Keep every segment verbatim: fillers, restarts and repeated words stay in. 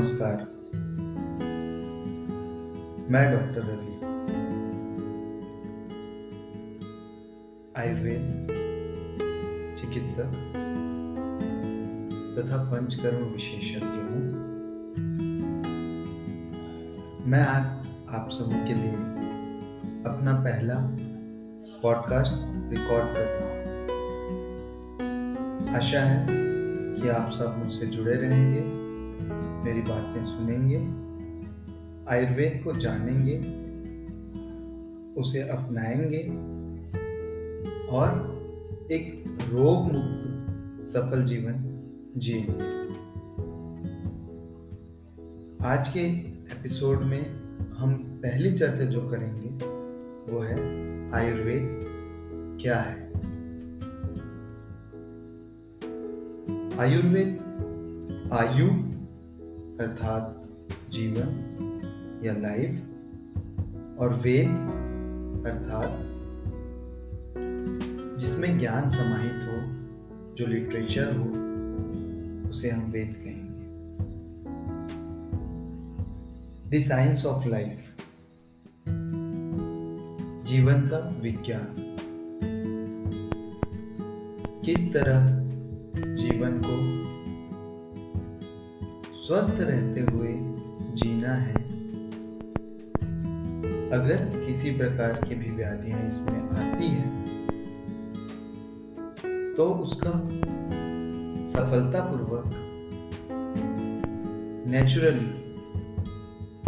नमस्कार, मैं डॉक्टर रवि। आयुर्वेद, चिकित्सक तथा पंचकर्म विशेषज्ञ हूँ। मैं आज आप सभी के लिए अपना पहला पॉडकास्ट रिकॉर्ड कर रहा हूँ। आशा है कि आप सब मुझसे जुड़े रहेंगे, मेरी बातें सुनेंगे, आयुर्वेद को जानेंगे, उसे अपनाएंगे और एक रोग मुक्त सफल जीवन जिएंगे। आज के इस एपिसोड में हम पहली चर्चा जो करेंगे वो है आयुर्वेद क्या है। आयुर्वेद आयु अर्थात जीवन या लाइफ और वेद अर्थात जिसमें ज्ञान समाहित हो, जो लिटरेचर हो, उसे हम वेद कहेंगे। द साइंस ऑफ लाइफ, जीवन का विज्ञान। किस तरह जीवन को स्वस्थ रहते हुए जीना है। अगर किसी प्रकार की भी व्याधियां इसमें आती है तो उसका सफलतापूर्वक नेचुरली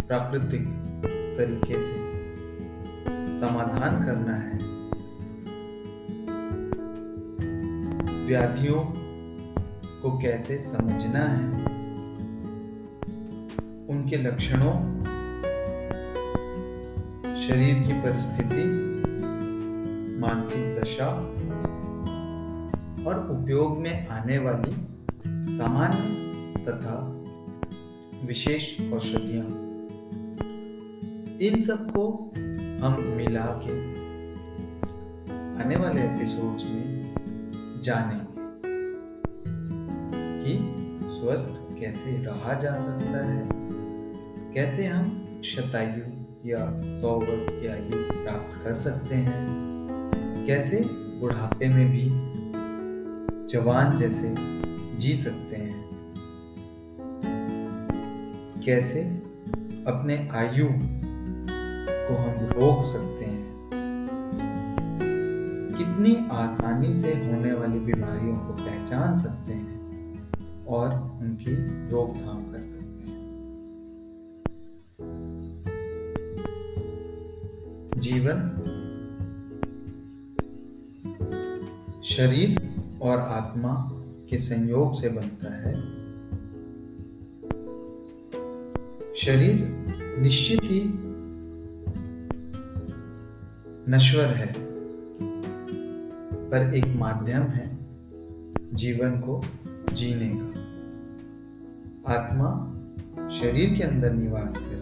प्राकृतिक तरीके से समाधान करना है। व्याधियों को कैसे समझना है, उनके लक्षणों, शरीर की परिस्थिति, मानसिक दशा और उपयोग में आने वाली सामान्य तथा विशेष औषधियां, इन सबको हम मिला के आने वाले एपिसोड्स में जानेंगे कि स्वस्थ कैसे रहा जा सकता है, कैसे हम शतायु या सौ वर्ष की आयु प्राप्त कर सकते हैं, कैसे बुढ़ापे में भी जवान जैसे जी सकते हैं, कैसे अपने आयु को हम रोक सकते हैं, कितनी आसानी से होने वाली बीमारियों को पहचान सकते हैं और उनकी रोकथाम कर सकते हैं। जीवन, शरीर और आत्मा के संयोग से बनता है। शरीर निश्चित ही नश्वर है, पर एक माध्यम है जीवन को जीने का। आत्मा शरीर के अंदर निवास करके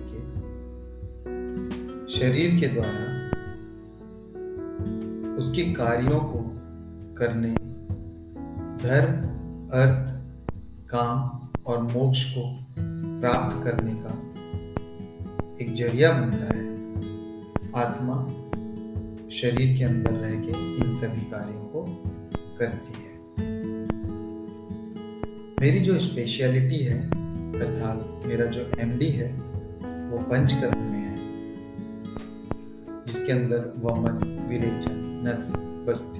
शरीर के द्वारा उसके कार्यों को करने, धर्म, अर्थ, काम और मोक्ष को प्राप्त करने का एक जरिया बनता है। आत्मा शरीर के अंदर रह के इन सभी कार्यों को करती है। मेरी जो स्पेशलिटी है अर्थात मेरा जो एमडी है वो पंचकर्म में है, जिसके अंदर वमन, विरेचन, नस, बस्ती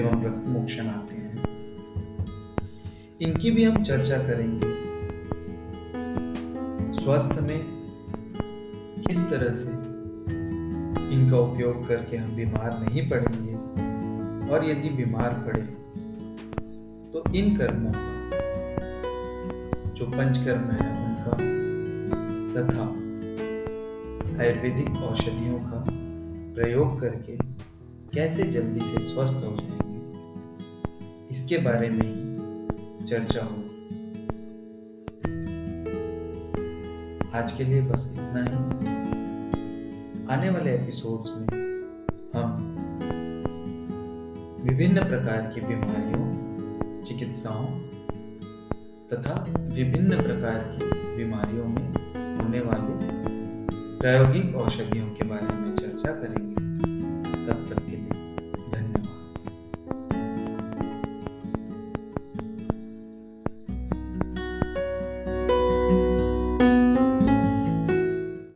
एवं मोक्षण आते हैं। इनकी भी हम चर्चा करेंगे। स्वास्थ्य में किस तरह से इनका उपयोग करके हम बीमार नहीं पड़ेंगे, और यदि बीमार पड़े तो इन कर्मों का, जो पंचकर्म है उनका तथा आयुर्वेदिक औषधियों का प्रयोग करके कैसे जल्दी से स्वस्थ हो जाएंगे, इसके बारे में ही चर्चा होगी। आज के लिए बस इतना ही। आने वाले एपिसोड्स में हम विभिन्न प्रकार की बीमारियों, चिकित्साओं तथा विभिन्न प्रकार की बीमारियों में होने वाली प्रायोगिक औषधियों के बारे में चर्चा करेंगे।